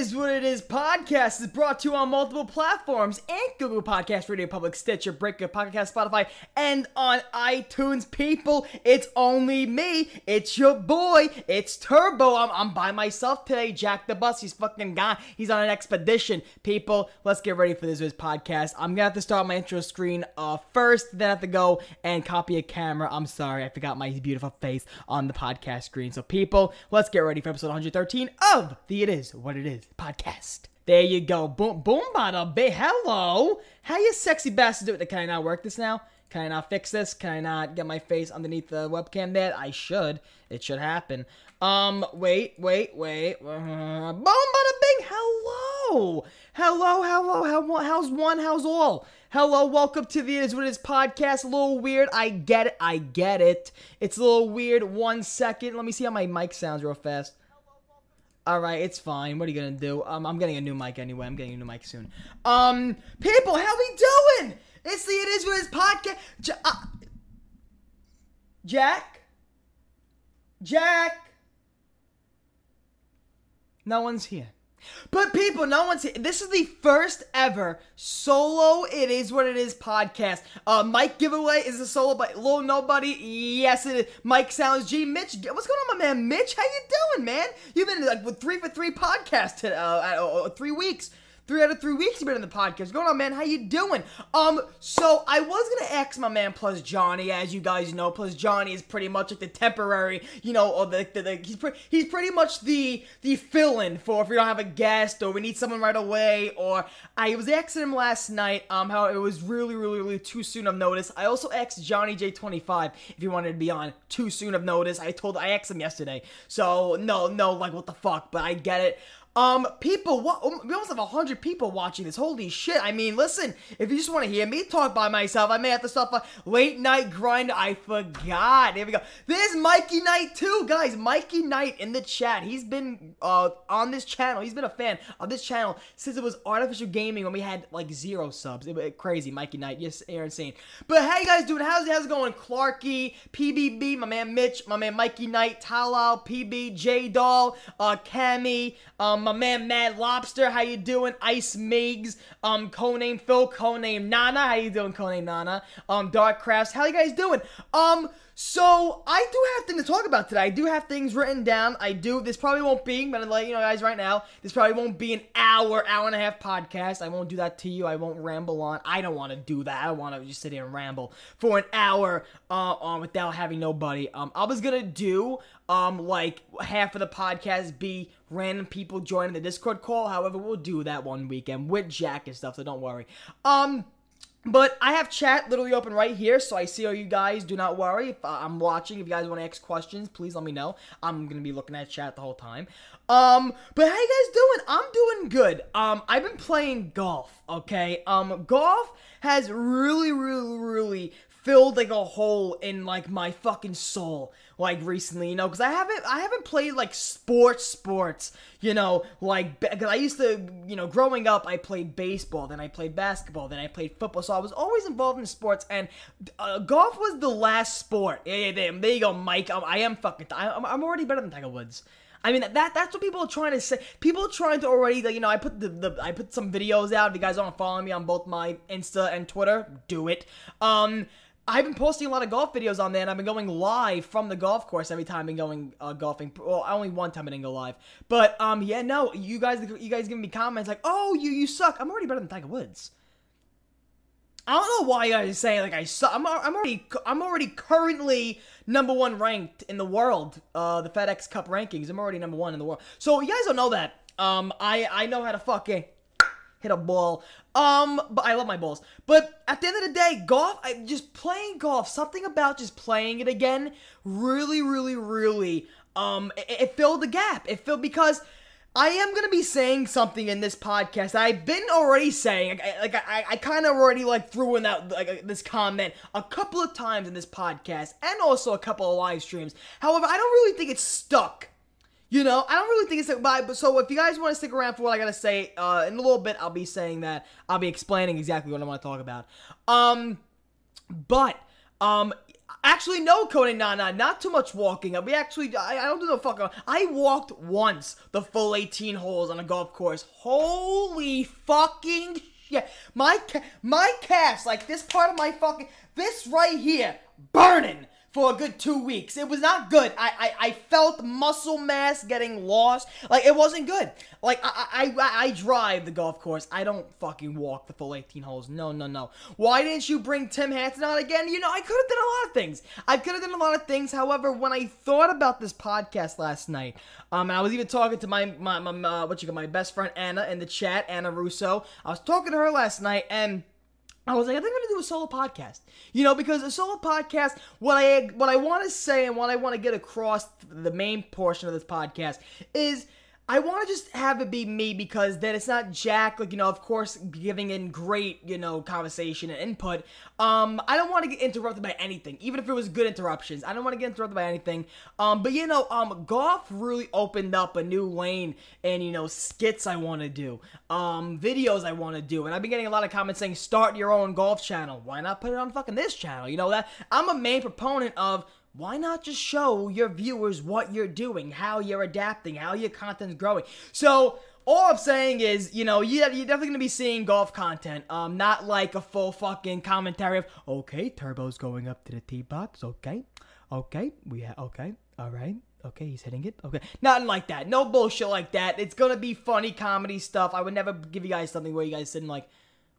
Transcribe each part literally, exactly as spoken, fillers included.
Is What It Is podcast is brought to you on multiple platforms and Google Podcasts, Radio Public, Stitcher, Breaker, Pocket Cast, Spotify, and on iTunes. People, it's only me. It's your boy. It's Turbo. I'm, I'm by myself today. Jack the Bus, he's fucking gone. He's on an expedition. People, let's get ready for This Is podcast. I'm gonna have to start my intro screen uh, first, then I have to go and copy a camera. I'm sorry, I forgot my beautiful face on the podcast screen. So people, let's get ready for episode one hundred thirteen of the It Is What It Is podcast. There you go. Boom, boom, bada, bit. Hello. How you sexy bastard do it? Can I not work this now? Can I not fix this? Can I not get my face underneath the webcam there? I should. It should happen. Um, wait, wait, wait. Uh, boom, bada, bing. Hello. Hello, hello. How, how's one? How's all? Hello, welcome to the It Is What It Is podcast. A little weird. I get it. I get it. It's a little weird. One second. Let me see how my mic sounds real fast. Alright, it's fine. What are you gonna do? Um, I'm getting a new mic anyway. I'm getting a new mic soon. Um, people, how we doing? It's the It Is What It Is podcast. J- uh, Jack? Jack? No one's here. But people, no one's here. This is the first ever solo It Is What It Is podcast. Uh, Mike giveaway is a solo, but Little Nobody, yes it is. Mike Sounds G. Mitch, what's going on, my man? Mitch, how you doing, man? You've been like with three for three podcast uh, uh, three weeks. Three out of three weeks you've been in the podcast. What's going on, man? How you doing? Um, so I was gonna ask my man Plus Johnny, as you guys know. Plus Johnny is pretty much like the temporary, you know, or the, the, the he's pretty he's pretty much the the fill-in for if we don't have a guest or we need someone right away. Or I was asking him last night, um, how it was really, really, really too soon of notice. I also asked Johnny J twenty-five if he wanted to be on too soon of notice. I told I asked him yesterday. So no, no, like what the fuck? But I get it. Um, people, what, we almost have one hundred people watching this, holy shit. I mean, listen, if you just want to hear me talk by myself, I may have to stop a late night grind, I forgot, here we go. There's Mikey Knight too, guys, Mikey Knight in the chat. He's been, uh, on this channel, he's been a fan of this channel since it was Artificial Gaming when we had, like, zero subs. It was crazy, Mikey Knight, yes, Aaron Sane. But how you guys doing? How's, how's it going? Clarky, P B B, my man Mitch, my man Mikey Knight, Talal, P B, J-Doll, uh, Cammy, um, my man Mad Lobster, how you doing? Ice Migs, um, Codename Phil, Codename Nana, how you doing, Codename Nana? Um, Dark Crafts, how you guys doing? Um, so, I do have things to talk about today. I do have things written down. I do, this probably won't be, but I'm letting you know guys right now, this probably won't be an hour, hour and a half podcast. I won't do that to you. I won't ramble on. I don't want to do that. I don't want to just sit here and ramble for an hour, uh, on without having nobody. Um, I was gonna do, um, like, half of the podcast be random people joining the Discord call. However, we'll do that one weekend with Jack and stuff, so don't worry. Um, but I have chat literally open right here, so I see all you guys. Do not worry. If I'm watching, if you guys want to ask questions, please let me know. I'm going to be looking at chat the whole time. Um, but how you guys doing? I'm doing good. Um, I've been playing golf, okay? Um, golf has really, really, really filled like a hole in like my fucking soul, like recently, you know, because I haven't, I haven't played like sports, sports, you know, like, because I used to, you know, growing up, I played baseball, then I played basketball, then I played football, so I was always involved in sports, and uh, golf was the last sport. Yeah, yeah, damn, there you go, Mike. I'm, I am fucking, I'm, I'm already better than Tiger Woods. I mean, that that's what people are trying to say. People are trying to already, like, you know, I put the, the I put some videos out. If you guys aren't following me on both my Insta and Twitter, do it. Um, I've been posting a lot of golf videos on there, and I've been going live from the golf course every time I've been going uh, golfing. Well, only one time I didn't go live. But, um, yeah, no, you guys you guys give me comments like, oh, you, you suck. I'm already better than Tiger Woods. I don't know why you guys are saying, like, I suck. I'm, I'm already I'm already currently number one ranked in the world, uh, the FedEx Cup rankings. I'm already number one in the world. So you guys don't know that. Um, I, I know how to fucking hit a ball. Um, but I love my balls. But at the end of the day, golf, I, just playing golf, something about just playing it again, really, really, really, um, it, it filled the gap. It filled, because I am going to be saying something in this podcast that I've been already saying. Like, like I, I kind of already, like, threw in that, like, this comment a couple of times in this podcast and also a couple of live streams. However, I don't really think it's stuck. You know, I don't really think it's like, but so if you guys want to stick around for what I got to say, uh, in a little bit, I'll be saying that. I'll be explaining exactly what I want to talk about. Um, but, um, Actually, no, Conan Nana, not too much walking. We actually, I, I don't do the fuck around. I walked once the full eighteen holes on a golf course. Holy fucking shit. My, my calves, like this part of my fucking, this right here, burning for a good two weeks. It was not good. I, I, I felt muscle mass getting lost. Like, it wasn't good. Like, I, I, I, I drive the golf course. I don't fucking walk the full eighteen holes. No, no, no. Why didn't you bring Tim Hansen on again? You know, I could have done a lot of things. I could have done a lot of things. However, when I thought about this podcast last night, um, and I was even talking to my, my, my uh, what you call my best friend, Anna, in the chat, Anna Russo. I was talking to her last night, and I was like, I think I'm gonna do a solo podcast, you know, because a solo podcast, what I what I want to say and what I want to get across the main portion of this podcast is, I want to just have it be me, because then it's not Jack, like, you know, of course, giving in great, you know, conversation and input. Um, I don't want to get interrupted by anything, even if it was good interruptions. I don't want to get interrupted by anything. Um, but, you know, um, golf really opened up a new lane and, you know, skits I want to do, um, videos I want to do. And I've been getting a lot of comments saying, start your own golf channel. Why not put it on fucking this channel? You know, that I'm a main proponent of, why not just show your viewers what you're doing, how you're adapting, how your content's growing? So all I'm saying is, you know, you're definitely going to be seeing golf content, um, not like a full fucking commentary of, okay, Turbo's going up to the tee box, okay, okay, we have, okay, all right. Okay, he's hitting it. Okay. Nothing like that. No bullshit like that. It's going to be funny comedy stuff. I would never give you guys something where you guys sitting like,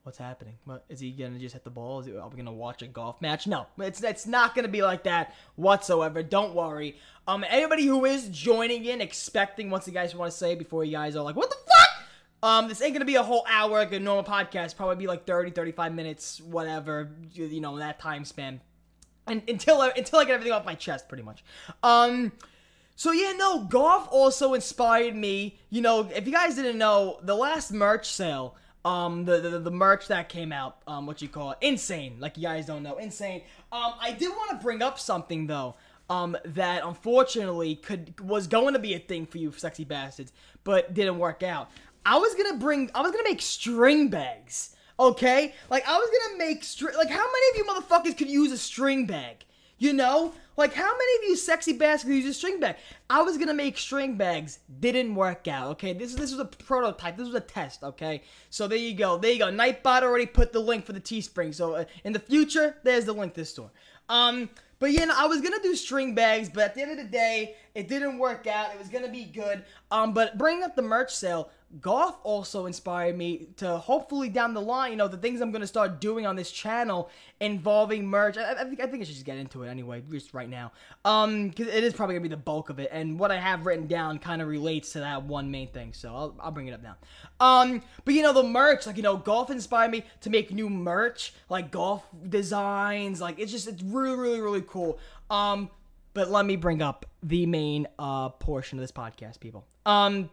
what's happening? What, is he going to just hit the ball? Is he, are we going to watch a golf match? No, it's it's not going to be like that whatsoever. Don't worry. Um, anybody who is joining in, expecting what you guys want to say before you guys are like, what the fuck? Um, this ain't going to be a whole hour like a normal podcast. Probably be like thirty, thirty-five minutes, whatever, you know, that time span. And until I, until I get everything off my chest, pretty much. Um... So yeah, no, golf also inspired me. You know, if you guys didn't know, the last merch sale, um, the the, the merch that came out, um, what you call it, insane. Like, you guys don't know, insane. Um, I did want to bring up something though, um, that unfortunately could was going to be a thing for you sexy bastards, but didn't work out. I was gonna bring, I was gonna make string bags, okay? Like, I was gonna make string, like, how many of you motherfuckers could use a string bag? You know? Like, how many of you sexy bastards use a string bag? I was gonna make string bags. Didn't work out, okay? This is this was a prototype. This was a test, okay? So there you go. There you go. Nightbot already put the link for the Teespring. So uh, in the future, there's the link to the store. Um, but, you know, I was gonna do string bags, but at the end of the day, it didn't work out. It was gonna be good. Um, but bringing up the merch sale, golf also inspired me to hopefully down the line, you know, the things I'm going to start doing on this channel involving merch. I, I, think, I think I should just get into it anyway, just right now. Um, 'cause it is probably going to be the bulk of it. And what I have written down kind of relates to that one main thing. So I'll, I'll bring it up now. Um, but, you know, the merch, like, you know, golf inspired me to make new merch, like golf designs. Like, it's just, it's really, really, really cool. Um, but let me bring up the main uh, portion of this podcast, people. Um...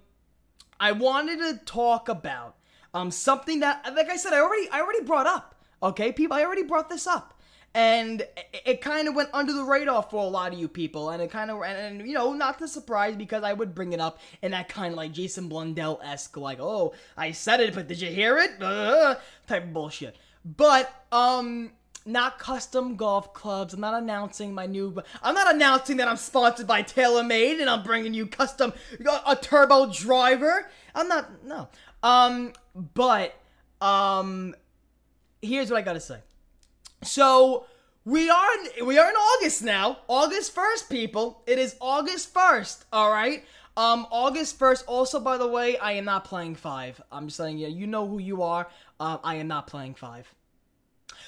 I wanted to talk about um, something that, like I said, I already I already brought up, okay, people, I already brought this up, and it, it kind of went under the radar for a lot of you people, and it kind of, and, and, you know, not to surprise, because I would bring it up in that kind of, like, Jason Blundell-esque, like, oh, I said it, but did you hear it? Uh, type of bullshit, but, um... not custom golf clubs. I'm not announcing my new... I'm not announcing that I'm sponsored by TaylorMade and I'm bringing you custom... A turbo driver. I'm not... No. Um, but... Um, here's what I gotta say. So... We are in, we are in August now. August first, people. It is August first, alright? Um, August first. Also, by the way, I am not playing five. I'm just saying, yeah, you know who you are. Uh, I am not playing five.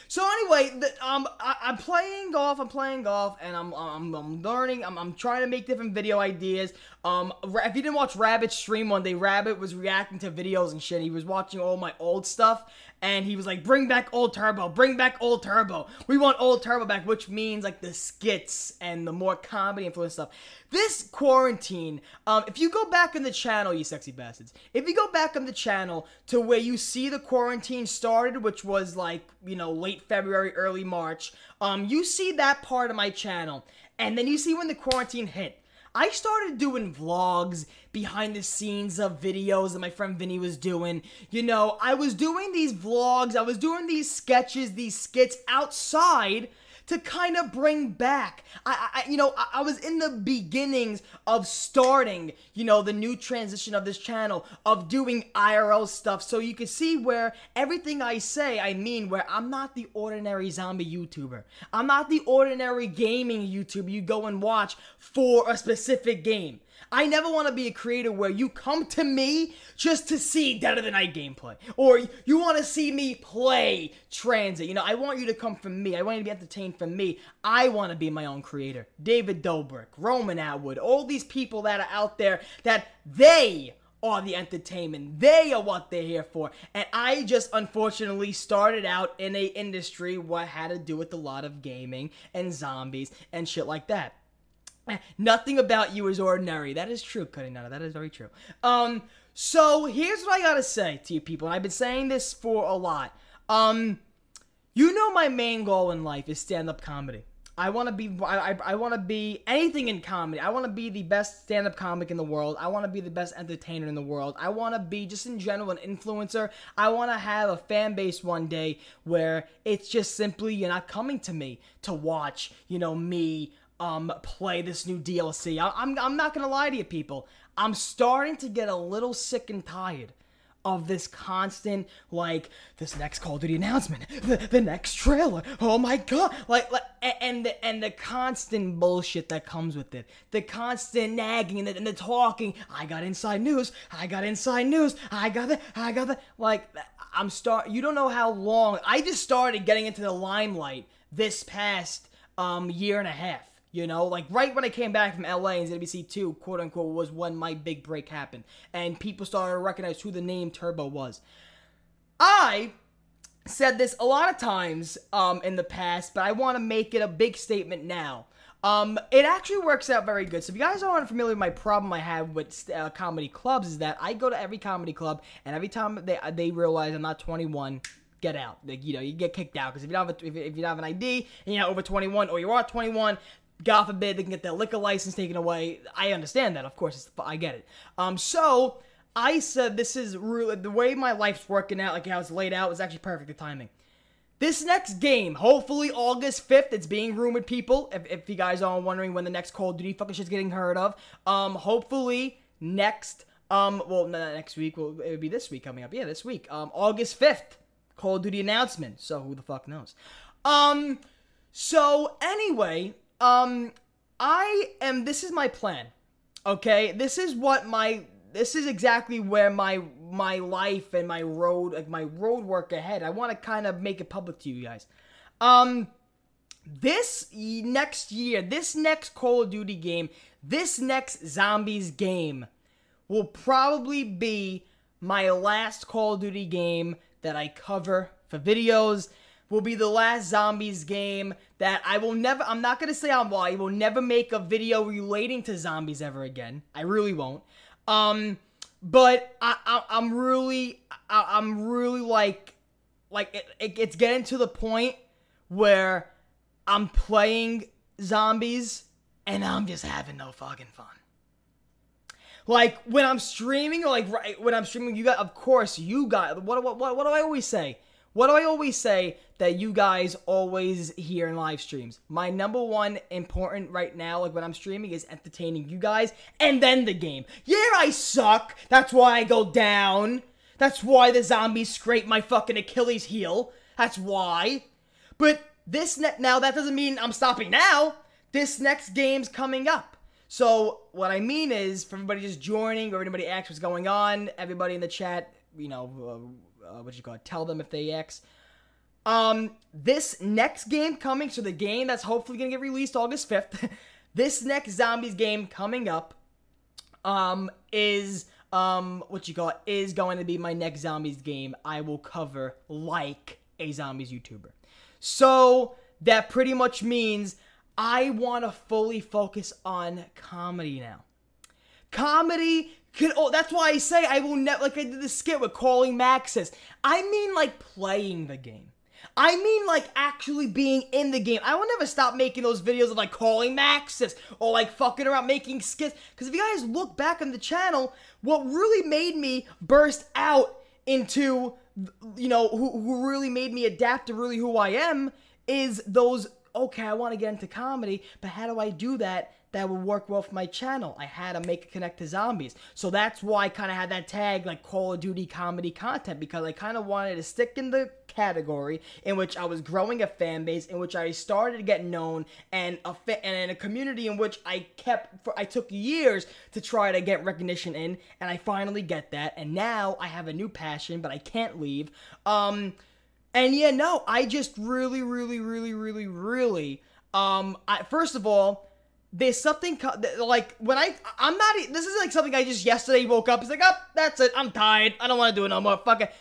So anyway, the, um, I, I'm playing golf, I'm playing golf, and I'm, I'm, I'm learning, I'm, I'm trying to make different video ideas. Um, if you didn't watch Rabbit's stream one day, Rabbit was reacting to videos and shit. He was watching all my old stuff, and he was like, bring back old Turbo, bring back old Turbo. We want old Turbo back, which means, like, the skits and the more comedy influence stuff. This quarantine, um, if you go back on the channel, you sexy bastards, if you go back on the channel to where you see the quarantine started, which was, like, you know, late February, early March, um, you see that part of my channel, and then you see when the quarantine hit. I started doing vlogs, behind the scenes of videos that my friend Vinny was doing. You know, I was doing these vlogs, I was doing these sketches, these skits outside to kind of bring back. I, I you know, I, I was in the beginnings of starting, you know, the new transition of this channel, of doing I R L stuff. So you can see where everything I say, I mean, where I'm not the ordinary zombie YouTuber. I'm not the ordinary gaming YouTuber you go and watch for a specific game. I never want to be a creator where you come to me just to see Dead of the Night gameplay. Or you want to see me play Transit. You know, I want you to come from me. I want you to be entertained from me. I want to be my own creator. David Dobrik, Roman Atwood, all these people that are out there that they are the entertainment. They are what they're here for. And I just unfortunately started out in an industry what had to do with a lot of gaming and zombies and shit like that. Nothing about you is ordinary. That is true, Cutting Nana. That is very true. Um, so here's what I gotta say to you people, and I've been saying this for a lot. Um, you know my main goal in life is stand-up comedy. I wanna be, I, I, I wanna be anything in comedy. I wanna be the best stand-up comic in the world. I wanna be the best entertainer in the world. I wanna be, just in general, an influencer. I wanna have a fan base one day where it's just simply, you're not coming to me to watch, you know, me Um, play this new D L C. I, I'm, I'm not gonna lie to you people, I'm starting to get a little sick and tired of this constant, like, this next Call of Duty announcement, the, the next trailer, oh my god, like, like and, the, and the constant bullshit that comes with it, the constant nagging and the, and the talking, I got inside news, I got inside news, I got that, I got that, like, I'm start. you don't know how long, I just started getting into the limelight this past um, year and a half. You know, like right when I came back from L A and Z W C two, quote unquote, was when my big break happened. And people started to recognize who the name Turbo was. I said this a lot of times um, in the past, but I want to make it a big statement now. Um, it actually works out very good. So if you guys aren't familiar with my problem I have with uh, comedy clubs is that I go to every comedy club and every time they, they realize I'm not twenty-one... get out. Like, you know, you get kicked out because if you don't have a, if, if you don't have an I D and you're not over twenty-one or you are twenty-one, God forbid they can get their liquor license taken away. I understand that, of course. It's, I get it. Um, so I said this is really the way my life's working out, like how it's laid out, was actually perfect the timing. This next game, hopefully August fifth, it's being rumored, people. If, if you guys aren't wondering when the next Call of Duty fucking shit's getting heard of, um, hopefully next, um, well, not next week. Well, it would be this week coming up. Yeah, this week, um, August fifth. Call of Duty announcement, so who the fuck knows. Um, so anyway, um, I am, this is my plan, okay, this is what my, this is exactly where my, my life and my road, like my road work ahead, I want to kind of make it public to you guys. Um, this next year, this next Call of Duty game, this next Zombies game will probably be my last Call of Duty game that I cover for videos, will be the last Zombies game that I will never, I'm not going to say I'm, well, I will never make a video relating to Zombies ever again. I really won't. Um, but I, I, I'm really, I, I'm really like, like it, it, it's getting to the point where I'm playing Zombies and I'm just having no fucking fun. Like, when I'm streaming, or like, right, when I'm streaming, you got, of course, you got, what, what, what, what do I always say? What do I always say that you guys always hear in live streams? My number one important right now, like, when I'm streaming, is entertaining you guys, and then the game. Yeah, I suck, that's why I go down, that's why the zombies scrape my fucking Achilles heel, that's why. But this, ne- now, that doesn't mean I'm stopping now, this next game's coming up. So, what I mean is, for everybody just joining, or anybody asks what's going on, everybody in the chat, you know, uh, uh, what you call it, tell them if they ask. Um, this next game coming, so the game that's hopefully going to get released August fifth, this next Zombies game coming up, um, is, um, what you call it, is going to be my next Zombies game I will cover like a Zombies YouTuber. So, that pretty much means I want to fully focus on comedy now. Comedy, could, oh, that's why I say I will never, like I did the skit with calling Maxis. I mean like playing the game. I mean like actually being in the game. I will never stop making those videos of like calling Maxis or like fucking around making skits. Because if you guys look back on the channel, what really made me burst out into, you know, who, who really made me adapt to really who I am is those okay, I want to get into comedy, but how do I do that that would work well for my channel? I had to make a connect to zombies. So that's why I kind of had that tag, like Call of Duty comedy content, because I kind of wanted to stick in the category in which I was growing a fan base, in which I started to get known, and a fa and in a community in which I kept, for, I took years to try to get recognition in, and I finally get that, and now I have a new passion, but I can't leave. Um, and yeah, no, I just really, really, really, really, really, um, I, first of all, there's something, like, when I, I'm not, this is like something I just yesterday woke up, it's like, oh, that's it, I'm tired, I don't want to do it no more, fuck it.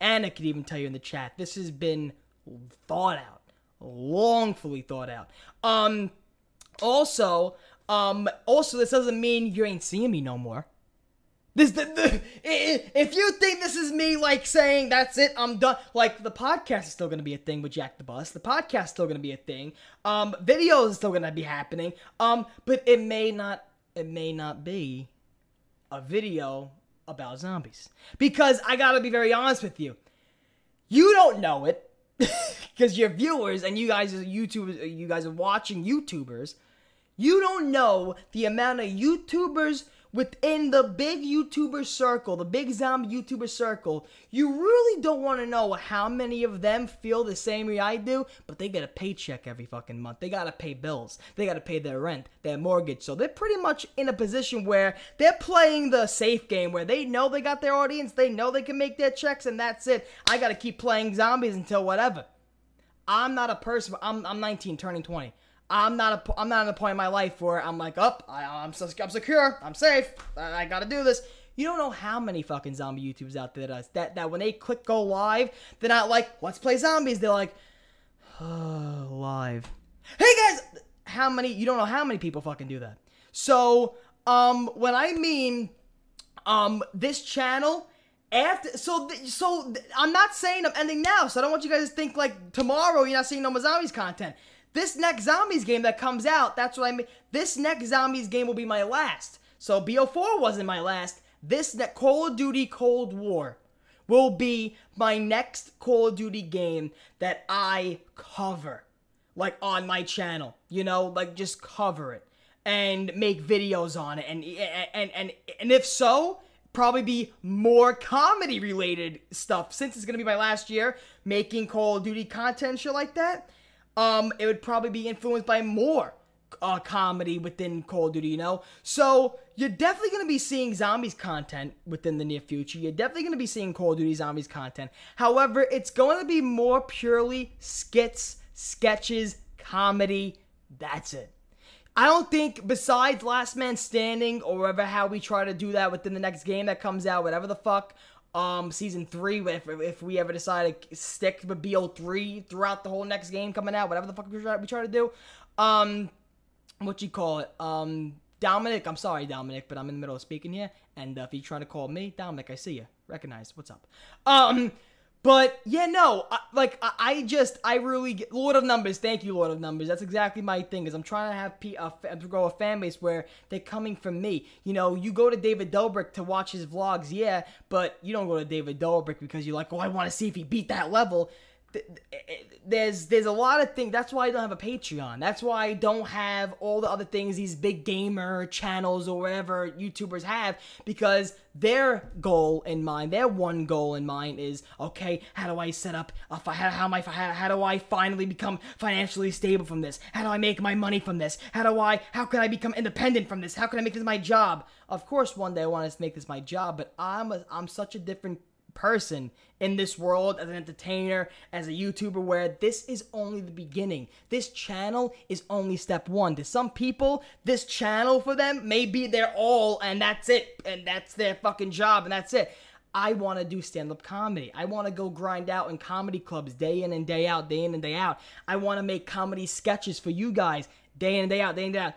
Anna could even tell you in the chat, this has been thought out, longfully thought out. Um, also, um, also, this doesn't mean you ain't seeing me no more. This, the, the, if you think this is me, like, saying, that's it, I'm done, like, the podcast is still going to be a thing with Jack the Bus, the podcast is still going to be a thing, um, videos is still going to be happening, um, but it may not, it may not be a video about zombies, because I gotta be very honest with you, you don't know it, because your viewers, and you guys are YouTubers, you guys are watching YouTubers, you don't know the amount of YouTubers within the big YouTuber circle, the big zombie YouTuber circle. You really don't want to know how many of them feel the same way I do, but they get a paycheck every fucking month. They got to pay bills. They got to pay their rent, their mortgage. So they're pretty much in a position where they're playing the safe game, where they know they got their audience, they know they can make their checks, and that's it. I got to keep playing zombies until whatever. I'm not a person, I'm, I'm nineteen, turning twenty. I'm not a, I'm not at a point in my life where I'm like, up, oh, I'm, I'm secure, I'm safe, I, I gotta do this. You don't know how many fucking zombie YouTubers out there that, that that when they click go live, they're not like, let's play zombies. They're like, oh, live. Hey guys, how many? You don't know how many people fucking do that. So, um, when I mean, um, this channel. After, so, th so th I'm not saying I'm ending now. So I don't want you guys to think like tomorrow you're not seeing no more zombies content. This next Zombies game that comes out, that's what I mean. This next Zombies game will be my last. So B O four wasn't my last. This next Call of Duty Cold War will be my next Call of Duty game that I cover. Like on my channel, you know, like just cover it and make videos on it. And, and, and, and if so, probably be more comedy related stuff. Since it's going to be my last year making Call of Duty content, shit like that. Um, it would probably be influenced by more uh, comedy within Call of Duty, you know? So, you're definitely going to be seeing Zombies content within the near future. You're definitely going to be seeing Call of Duty Zombies content. However, it's going to be more purely skits, sketches, comedy. That's it. I don't think, besides Last Man Standing, or whatever, how we try to do that within the next game that comes out, whatever the fuck, Um, season three, if, if we ever decide to stick with B O three throughout the whole next game coming out, whatever the fuck we try, we try to do, um, what you call it, um, Dominic, I'm sorry, Dominic, but I'm in the middle of speaking here, and uh, if you're trying to call me, Dominic, I see you, recognized, what's up, um, but, yeah, no, I, like, I, I just, I really, get, Lord of Numbers, thank you, Lord of Numbers, that's exactly my thing, is I'm trying to have P, uh, grow a fan base where they're coming from me, you know, you go to David Dobrik to watch his vlogs, yeah, but you don't go to David Dobrik because you're like, oh, I want to see if he beat that level. There's there's a lot of things. That's why I don't have a Patreon. That's why I don't have all the other things these big gamer channels or whatever YouTubers have, because their goal in mind, their one goal in mind is, okay, how do I set up, a, how, how, my, how, how do I finally become financially stable from this? How do I make my money from this? How do I, how can I become independent from this? How can I make this my job? Of course, one day I want to make this my job, but I'm, a, I'm such a different person in this world as an entertainer, as a YouTuber, where this is only the beginning. This channel is only step one. To some people, this channel for them may be their all, and that's it, and that's their fucking job, and that's it. I want to do stand-up comedy. I want to go grind out in comedy clubs day in and day out, day in and day out. I want to make comedy sketches for you guys day in and day out, day in and day out.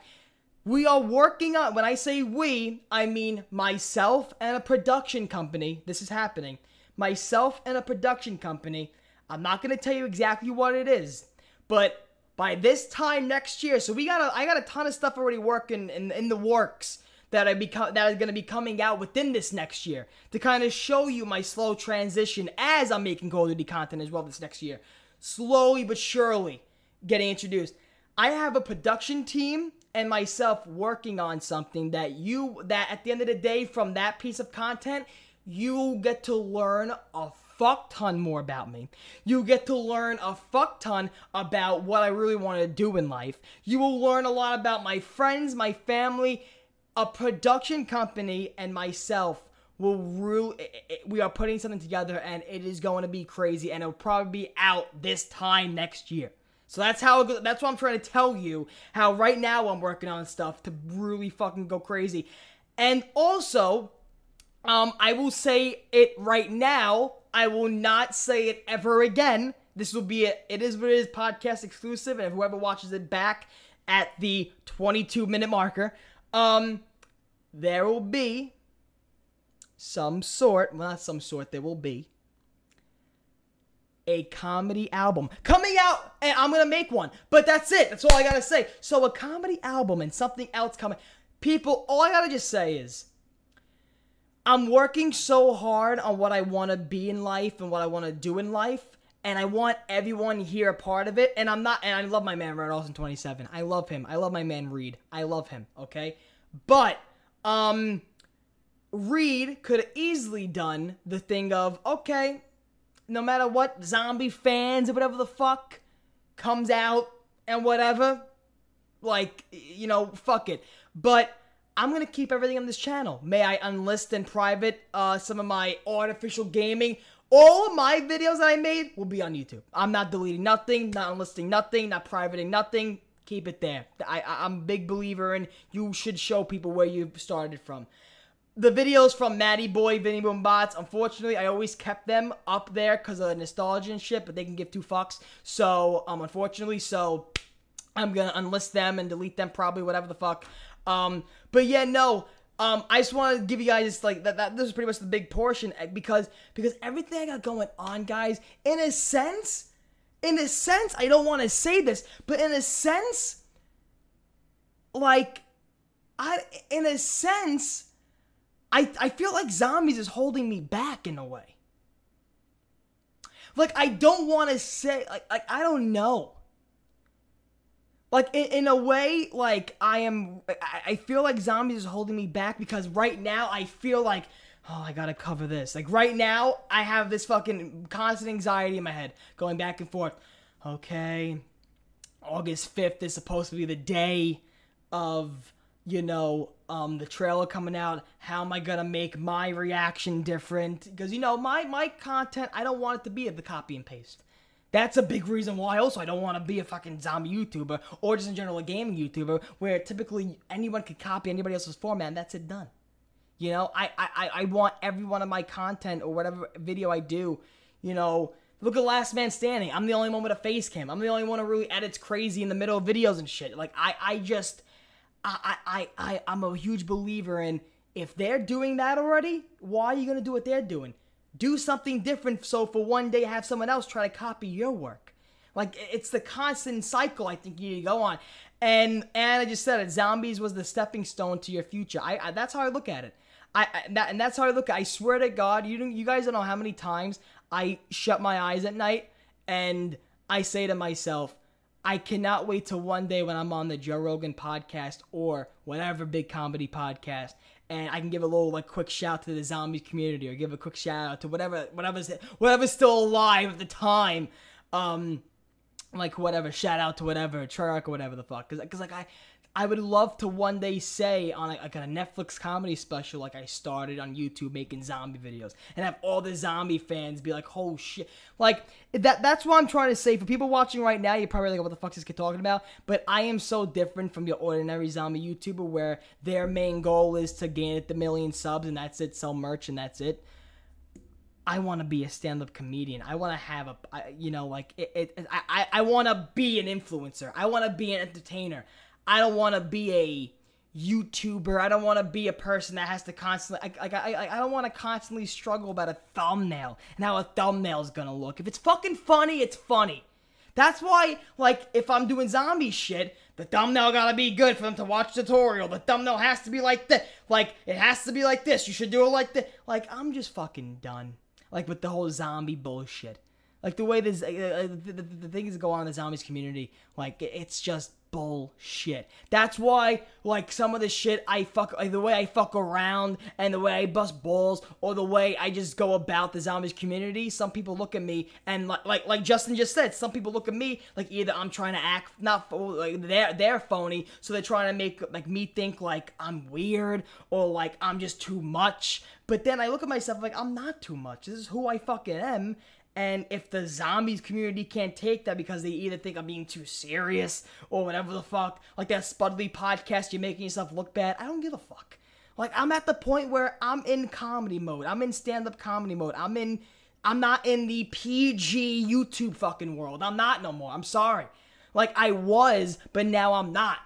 We are working on, when I say we, I mean myself and a production company. This is happening. Myself and a production company. I'm not going to tell you exactly what it is, but by this time next year, so we got a, I got a ton of stuff already working in, in the works that I become, that is going to be coming out within this next year to kind of show you my slow transition as I'm making Call of Duty content as well this next year. Slowly but surely. getting introduced. I have a production team and myself working on something that you, that at the end of the day, from that piece of content, you get to learn a fuck ton more about me. You get to learn a fuck ton about what I really want to do in life. You will learn a lot about my friends, my family. A production company and myself will really, we are putting something together, and it is going to be crazy, and it'll probably be out this time next year. So that's how, that's what I'm trying to tell you, how right now I'm working on stuff to really fucking go crazy. And also, um, I will say it right now, I will not say it ever again. This will be, a, it is what it is, podcast exclusive, and whoever watches it back at the twenty-two minute marker, um, there will be some sort, well not some sort, there will be a comedy album coming out, and I'm gonna make one, but that's it, that's all I gotta say. So a comedy album and something else coming. People, all I gotta just say is, I'm working so hard on what I wanna be in life and what I wanna do in life, and I want everyone here a part of it. And I'm not, and I love my man, Red Austin twenty-seven. I love him. I love my man, Reed. I love him, okay? But, um, Reed could have easily done the thing of, okay, no matter what, zombie fans or whatever the fuck comes out and whatever, like, you know, fuck it. But I'm going to keep everything on this channel. May I unlist and private uh, some of my artificial gaming. All of my videos that I made will be on YouTube. I'm not deleting nothing, not unlisting nothing, not privating nothing. Keep it there. I, I, I'm a big believer in you should show people where you started from. The videos from Matty Boy, Vinny Boom Bots, unfortunately, I always kept them up there because of the nostalgia and shit, but they can give two fucks. So, um, unfortunately, so I'm going to unlist them and delete them probably, whatever the fuck. Um, but yeah, no. Um, I just want to give you guys this, like, that, that, this is pretty much the big portion, because, because everything I got going on, guys, in a sense, in a sense, I don't want to say this, but in a sense, like, I, in a sense, I, I feel like zombies is holding me back in a way. Like, I don't want to say, like, like, I don't know. Like, in, in a way, like, I am, I, I feel like zombies is holding me back, because right now I feel like, oh, I gotta cover this. Like, right now, I have this fucking constant anxiety in my head, going back and forth. Okay, August fifth is supposed to be the day of, you know, um, the trailer coming out. How am I gonna make my reaction different? Because, you know, my, my content, I don't want it to be the copy and paste. That's a big reason why also I don't want to be a fucking zombie YouTuber, or just in general a gaming YouTuber, where typically anyone can copy anybody else's format and that's it done. You know, I, I, I want every one of my content or whatever video I do, you know, look at Last Man Standing. I'm the only one with a face cam. I'm the only one who really edits crazy in the middle of videos and shit. Like, I, I just, I, I, I, I'm a huge believer in, if they're doing that already, why are you going to do what they're doing? Do something different, so for one day have someone else try to copy your work. Like, it's the constant cycle I think you need to go on. And and I just said it, zombies was the stepping stone to your future. I, I that's how I look at it. I, I that, and that's how I look at it. I swear to God, you don't, you guys don't know how many times I shut my eyes at night and I say to myself, I cannot wait till one day when I'm on the Joe Rogan podcast or whatever big comedy podcast, and I can give a little, like, quick shout to the zombies community, or give a quick shout out to whatever, whatever's, whatever's still alive at the time, um, like, whatever, shout out to whatever, Treyarch or whatever the fuck, because, like, I, I would love to one day say on, a, like, a Netflix comedy special, like, I started on YouTube making zombie videos, and have all the zombie fans be like, oh, shit, like, that, that's what I'm trying to say. For people watching right now, you're probably like, what the fuck is this kid talking about? But I am so different from your ordinary zombie YouTuber, where their main goal is to gain the million subs, and that's it, sell merch, and that's it. I want to be a stand-up comedian. I want to have a, you know, like, it, it, I, I want to be an influencer. I want to be an entertainer. I don't want to be a YouTuber. I don't want to be a person that has to constantly, like, I, I, I don't want to constantly struggle about a thumbnail and how a thumbnail is going to look. If it's fucking funny, it's funny. That's why, like, if I'm doing zombie shit, the thumbnail got to be good for them to watch the tutorial. The thumbnail has to be like this. Like, it has to be like this. You should do it like this. Like, I'm just fucking done. Like, with the whole zombie bullshit. Like, the way this, uh, the, the, the things that go on in the zombies community, like, it's just bullshit. That's why, like, some of the shit I fuck, like, the way I fuck around and the way I bust balls or the way I just go about the zombies community, some people look at me and, like, like, like Justin just said, some people look at me like either I'm trying to act, not, like, they're, they're phony, so they're trying to make, like, me think, like, I'm weird or, like, I'm just too much. But then I look at myself like, I'm not too much. This is who I fucking am. And if the zombies community can't take that because they either think I'm being too serious or whatever the fuck, like that Spudley podcast, you're making yourself look bad, I don't give a fuck. Like, I'm at the point where I'm in comedy mode. I'm in stand-up comedy mode. I'm in, I'm not in the P G YouTube fucking world. I'm not no more. I'm sorry. Like, I was, but now I'm not.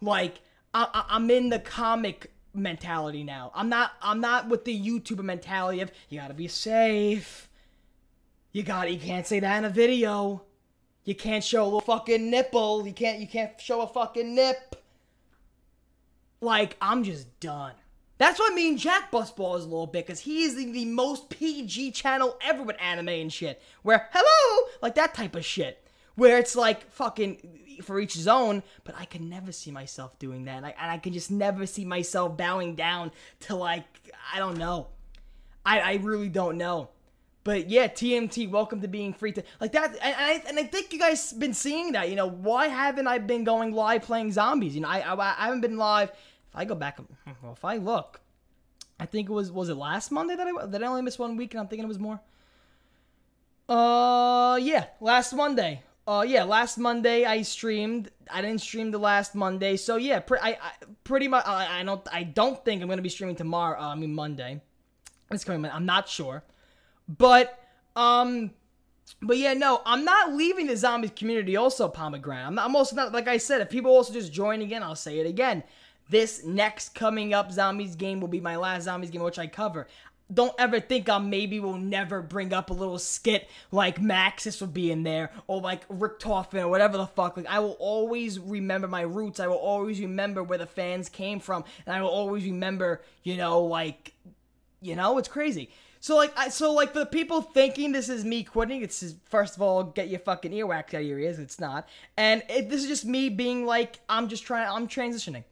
Like, I, I, I'm in the comic mentality now. I'm not, I'm not with the YouTuber mentality of, you gotta be safe. You got it. You can't say that in a video. You can't show a little fucking nipple. You can't. You can't show a fucking nip. Like, I'm just done. That's why me and Jack bust balls a little bit, cause he is the, the most P G channel ever with anime and shit. Where hello, like that type of shit. Where it's like fucking for each his own. But I can never see myself doing that, and I, and I can just never see myself bowing down to, like, I don't know. I I really don't know. But yeah, T M T, welcome to being free to, like that, and I, and I think you guys have been seeing that, you know, why haven't I been going live playing zombies, you know, I, I, I haven't been live, if I go back, well, if I look, I think it was, was it last Monday that I, that I only missed one week, and I'm thinking it was more, uh, yeah, last Monday, uh, yeah, last Monday I streamed, I didn't stream the last Monday, so yeah, pre- I, I, pretty much, I, I don't, I don't think I'm going to be streaming tomorrow, uh, I mean Monday, it's coming, I'm not sure. But, um, but yeah, no, I'm not leaving the zombies community also, Pomegranate. I'm, not, I'm also not, like I said, if people also just join again, I'll say it again. This next coming up zombies game will be my last zombies game, which I cover. Don't ever think I maybe will never bring up a little skit like Maxis will be in there, or like Rick Toffin, or whatever the fuck. Like, I will always remember my roots. I will always remember where the fans came from. And I will always remember, you know, like, you know, it's crazy. So, like, I, so, like, for the people thinking this is me quitting, it's just, first of all, get your fucking earwax out of your ears, it's not. And it, this is just me being, like, I'm just trying, I'm transitioning.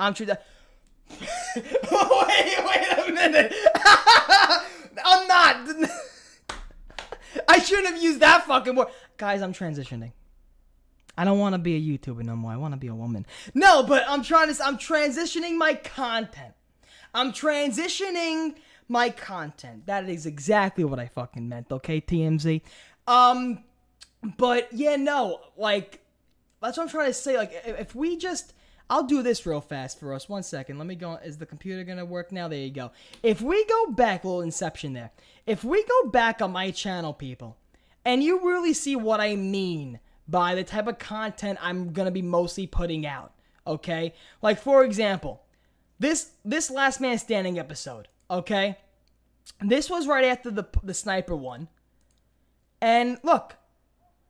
I'm trying to... wait, wait a minute. I'm not. I shouldn't have used that fucking word. Guys, I'm transitioning. I don't want to be a YouTuber no more, I want to be a woman. No, but I'm trying to, I'm transitioning my content. I'm transitioning... my content. That is exactly what I fucking meant, okay, T M Z? Um, but, yeah, no, like, that's what I'm trying to say, like, if we just, I'll do this real fast for us, one second, let me go, is the computer gonna work now? There you go. If we go back, little inception there, if we go back on my channel, people, and you really see what I mean by the type of content I'm gonna be mostly putting out, okay? Like, for example, this, this Last Man Standing episode, okay, this was right after the the sniper one, and look,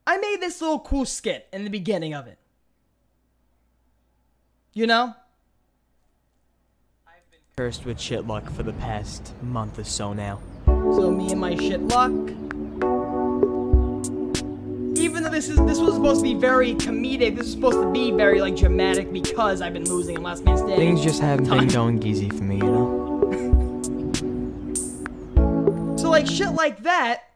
I made this little cool skit in the beginning of it. You know, I've been cursed with shit luck for the past month or so now. So me and my shit luck. Even though this is this was supposed to be very comedic, this is supposed to be very like dramatic because I've been losing in Last Man Standing. Things just haven't been going easy for me, you know. So, like, shit like that,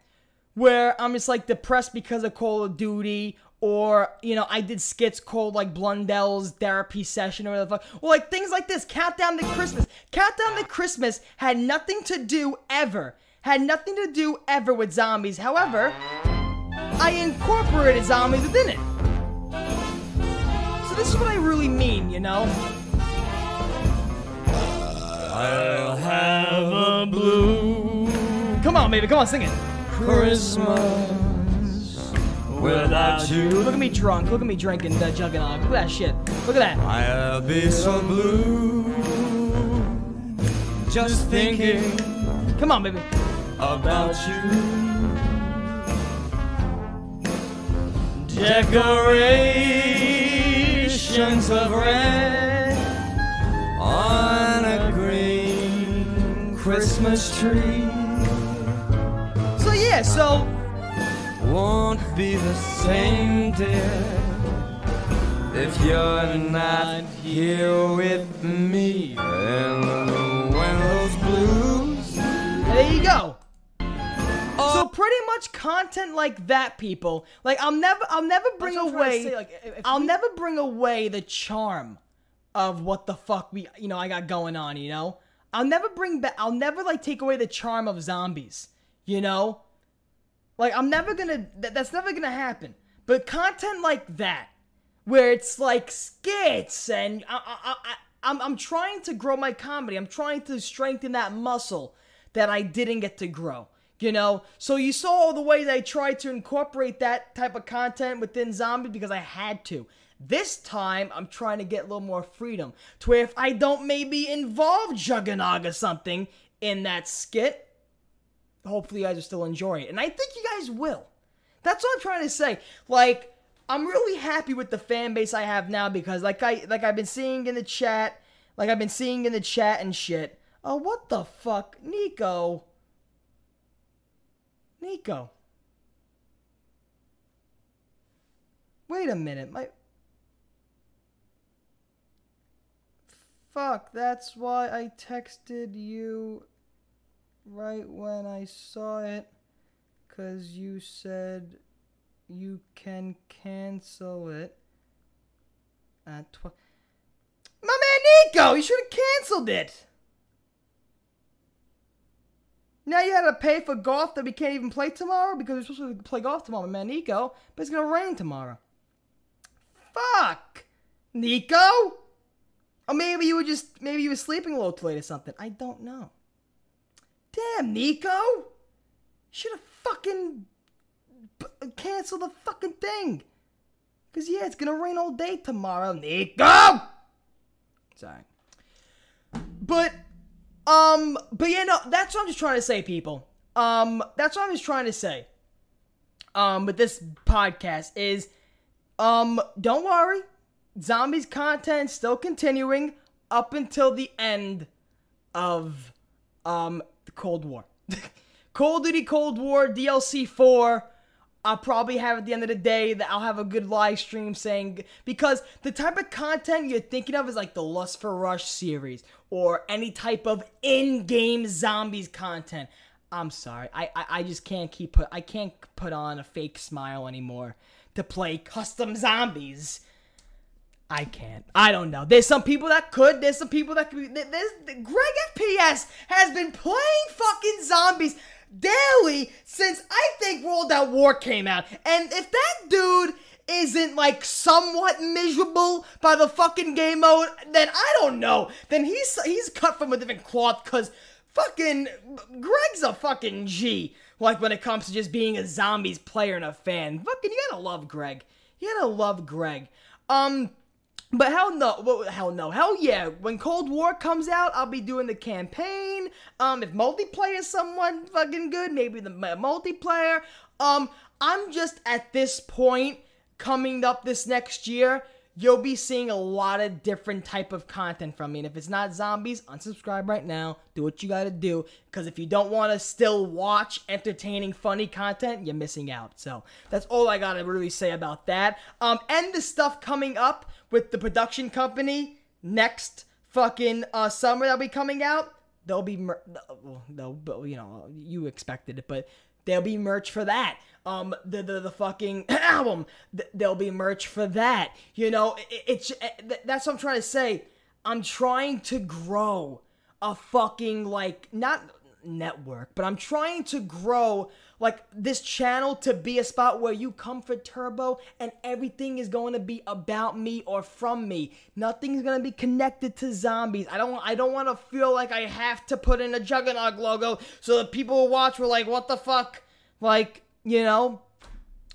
where I'm just, like, depressed because of Call of Duty, or, you know, I did skits called, like, Blundell's Therapy Session, or whatever the fuck. Well, like, things like this, Countdown to Christmas. Countdown to Christmas had nothing to do ever, had nothing to do ever with zombies. However, I incorporated zombies within it. So this is what I really mean, you know? I'll have a blue. Come on, baby, come on, sing it. Christmas without you. Look at me drunk, look at me drinking the Juggernaut. Look at that shit. Look at that. I'll be so blue. Just thinking. Come on, baby. About you. Decorations of red on a green Christmas tree. Yeah, so won't be the same, dear, if you're not here with me. And when those blues... There you go. So pretty much content like that, people. Like I'll never, I'll never bring away, say, like, if, if I'll we... never bring away the charm of what the fuck we, you know, I got going on. You know, I'll never bring back, I'll never like take away the charm of zombies. You know, like I'm never gonna, th that's never gonna happen. But content like that, where it's like skits, and I, I, I, I'm, I'm trying to grow my comedy. I'm trying to strengthen that muscle that I didn't get to grow. You know, so you saw all the ways I tried to incorporate that type of content within Zombie because I had to. This time, I'm trying to get a little more freedom to where if I don't maybe involve Juggernaut or something in that skit, hopefully you guys will still enjoy it. And I think you guys will. That's what I'm trying to say. Like, I'm really happy with the fan base I have now because like, I, like I've been seeing in the chat, like I've been seeing in the chat and shit. Oh, what the fuck? Nico... Nico. Wait a minute, my... Fuck, that's why I texted you right when I saw it. 'Cause you said you can cancel it at tw- My man Nico, you should've canceled it! Now you had to pay for golf that we can't even play tomorrow because we're supposed to play golf tomorrow, man, Nico. But it's gonna rain tomorrow. Fuck, Nico. Or maybe you were just maybe you were sleeping a little too late or something. I don't know. Damn, Nico. Should have fucking canceled the fucking thing. Cause yeah, it's gonna rain all day tomorrow, Nico. Sorry, but. Um, but yeah, no, that's what I'm just trying to say, people. Um, that's what I'm just trying to say, um, with this podcast is, um, don't worry. Zombies content still continuing up until the end of, um, the Cold War. Call of Duty Cold War D L C four. I'll probably have at the end of the day that I'll have a good live stream saying, because the type of content you're thinking of is like the Lust for Rush series or any type of in-game zombies content. I'm sorry. I, I, I just can't keep put, I can't put on a fake smile anymore to play custom zombies. I can't. I don't know. There's some people that could. There's some people that could be. There's, Greg F P S has been playing fucking zombies daily since I think World at War came out, and if that dude isn't like somewhat miserable by the fucking game mode, then I don't know, then he's he's cut from a different cloth, because fucking Greg's a fucking G, like when it comes to just being a zombies player and a fan. Fucking, you gotta love Greg. You gotta love Greg. Um But hell no, well, hell no, hell yeah, when Cold War comes out, I'll be doing the campaign. Um, if multiplayer is someone fucking good, maybe the multiplayer. Um, I'm just at this point, coming up this next year, you'll be seeing a lot of different type of content from me. And if it's not zombies, unsubscribe right now, do what you gotta do. Because if you don't want to still watch entertaining, funny content, you're missing out. So, that's all I gotta really say about that. Um, and the stuff coming up with the production company next fucking uh, summer that'll be coming out, there'll be mer no, but you know, you expected it, but there'll be merch for that. Um, the the, the fucking album, th there'll be merch for that. You know, it, it's it, that's what I'm trying to say. I'm trying to grow a fucking like not network, but I'm trying to grow like this channel to be a spot where you come for Turbo and everything is going to be about me or from me. Nothing's going to be connected to zombies. I don't I don't want to feel like I have to put in a Juggernaut logo so that people who watch were like, what the fuck? Like, you know?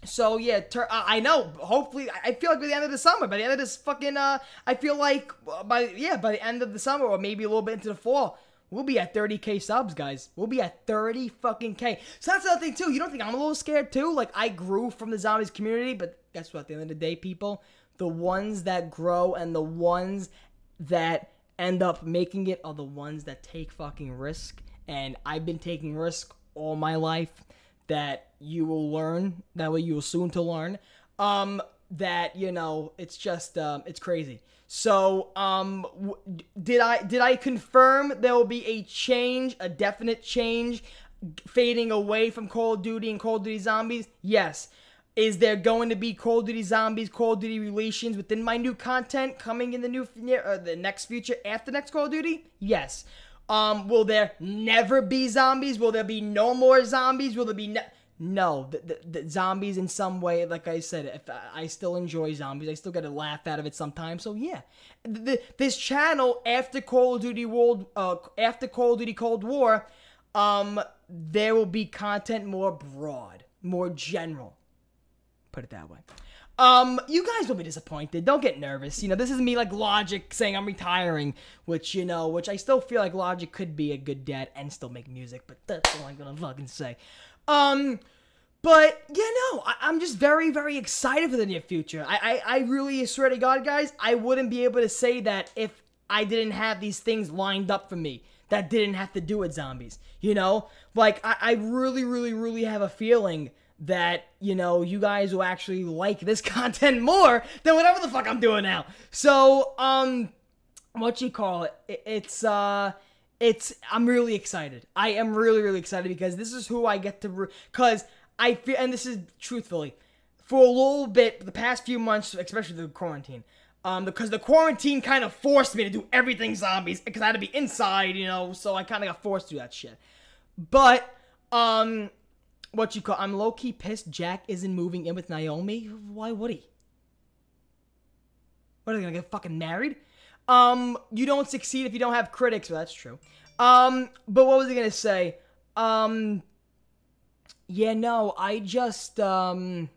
So yeah, tur I know, hopefully, I feel like by the end of the summer, by the end of this fucking, uh, I feel like, by yeah, by the end of the summer or maybe a little bit into the fall, we'll be at thirty K subs, guys. We'll be at thirty fucking K. So that's another thing, too. You don't think I'm a little scared, too? Like, I grew from the zombies community, but guess what? At the end of the day, people, the ones that grow and the ones that end up making it are the ones that take fucking risk. And I've been taking risk all my life. that you will learn, that way you will soon to learn, um, that, you know, it's just, um, it's crazy. So, um, w did I, did I confirm there will be a change, a definite change, fading away from Call of Duty and Call of Duty Zombies? Yes. Is there going to be Call of Duty Zombies, Call of Duty Relations within my new content coming in the new, or the next future after next Call of Duty? Yes. Um, will there never be zombies? Will there be no more zombies? Will there be no... No, the, the, the zombies in some way, like I said, if I, I still enjoy zombies. I still get a laugh out of it sometimes. So yeah, the, the, this channel after Call of Duty World, uh, after Call of Duty Cold War, um, there will be content more broad, more general. Put it that way. Um, you guys will be disappointed. Don't get nervous. You know, this isn't me like Logic saying I'm retiring, which, you know, which I still feel like Logic could be a good dad and still make music, but that's all I'm gonna fucking say. Um, but, yeah, no, I, I'm just very, very excited for the near future. I, I, I really swear to God, guys, I wouldn't be able to say that if I didn't have these things lined up for me that didn't have to do with zombies, you know? Like, I, I really, really, really have a feeling that, you know, you guys will actually like this content more than whatever the fuck I'm doing now. So, um, what you call it? it it's, uh... It's, I'm really excited. I am really, really excited because this is who I get to, because I feel, and this is truthfully, for a little bit, the past few months, especially the quarantine, um, because the quarantine kind of forced me to do everything zombies, because I had to be inside, you know, so I kind of got forced to do that shit. But, um, what you call, I'm low-key pissed Jack isn't moving in with Naomi. Why would he? What, are they gonna get fucking married? Um, you don't succeed if you don't have critics. Well, that's true. Um, but what was I gonna say? Um, yeah, no, I just, um,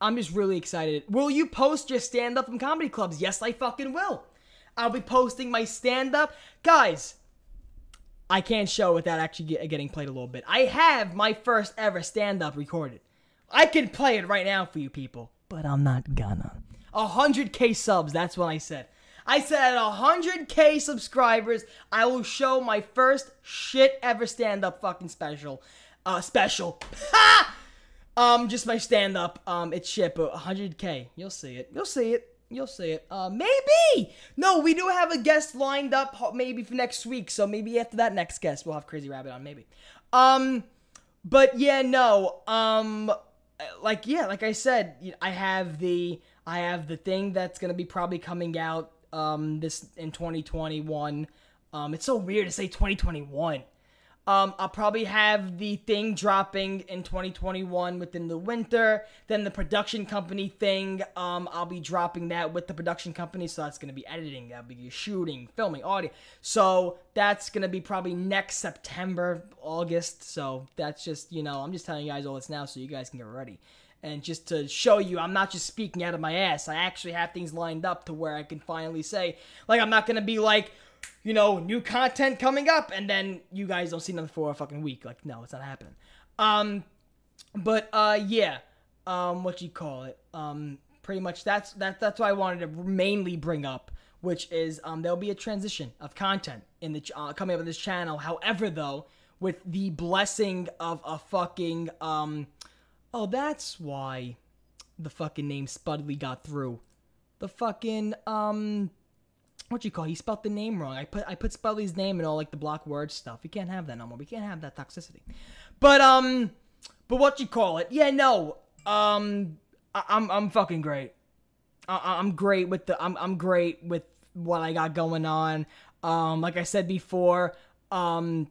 I'm just really excited. Will you post your stand-up from comedy clubs? Yes, I fucking will. I'll be posting my stand-up. Guys, I can't show without actually get, getting played a little bit. I have my first ever stand-up recorded. I can play it right now for you people, but I'm not gonna. one hundred K subs, that's what I said. I said at one hundred K subscribers, I will show my first shit ever stand-up fucking special. Uh, special. Ha! Um, just my stand-up. Um, it's shit, but one hundred K. You'll see it. You'll see it. You'll see it. Uh, maybe! No, we do have a guest lined up maybe for next week, so maybe after that next guest, we'll have Crazy Rabbit on, maybe. Um, but yeah, no. Um, like, yeah, like I said, I have the, I have the thing that's gonna be probably coming out um this in twenty twenty-one. Um it's so weird to say twenty twenty-one. um I'll probably have the thing dropping in twenty twenty-one within the winter, then the production company thing, um I'll be dropping that with the production company, so that's going to be editing, that'll be shooting, filming, audio, so that's going to be probably next September, August. So that's just, you know, I'm just telling you guys all this now so you guys can get ready. And just to show you, I'm not just speaking out of my ass. I actually have things lined up to where I can finally say, like, I'm not going to be like, you know, new content coming up, and then you guys don't see nothing for a fucking week. Like, no, it's not happening. Um, but, uh, yeah. Um, what you call it? Um, pretty much that's, that, that's what I wanted to mainly bring up, which is, um, there'll be a transition of content in the, ch uh, coming up on this channel. However, though, with the blessing of a fucking, um... oh, that's why the fucking name Spudley got through. The fucking, um, what you call it? He spelled the name wrong. I put I put Spudley's name in all, like, the block word stuff. We can't have that no more. We can't have that toxicity. But, um, but what you call it? Yeah, no, um, I, I'm, I'm fucking great. I, I'm great with the, I'm, I'm great with what I got going on. Um, like I said before, um,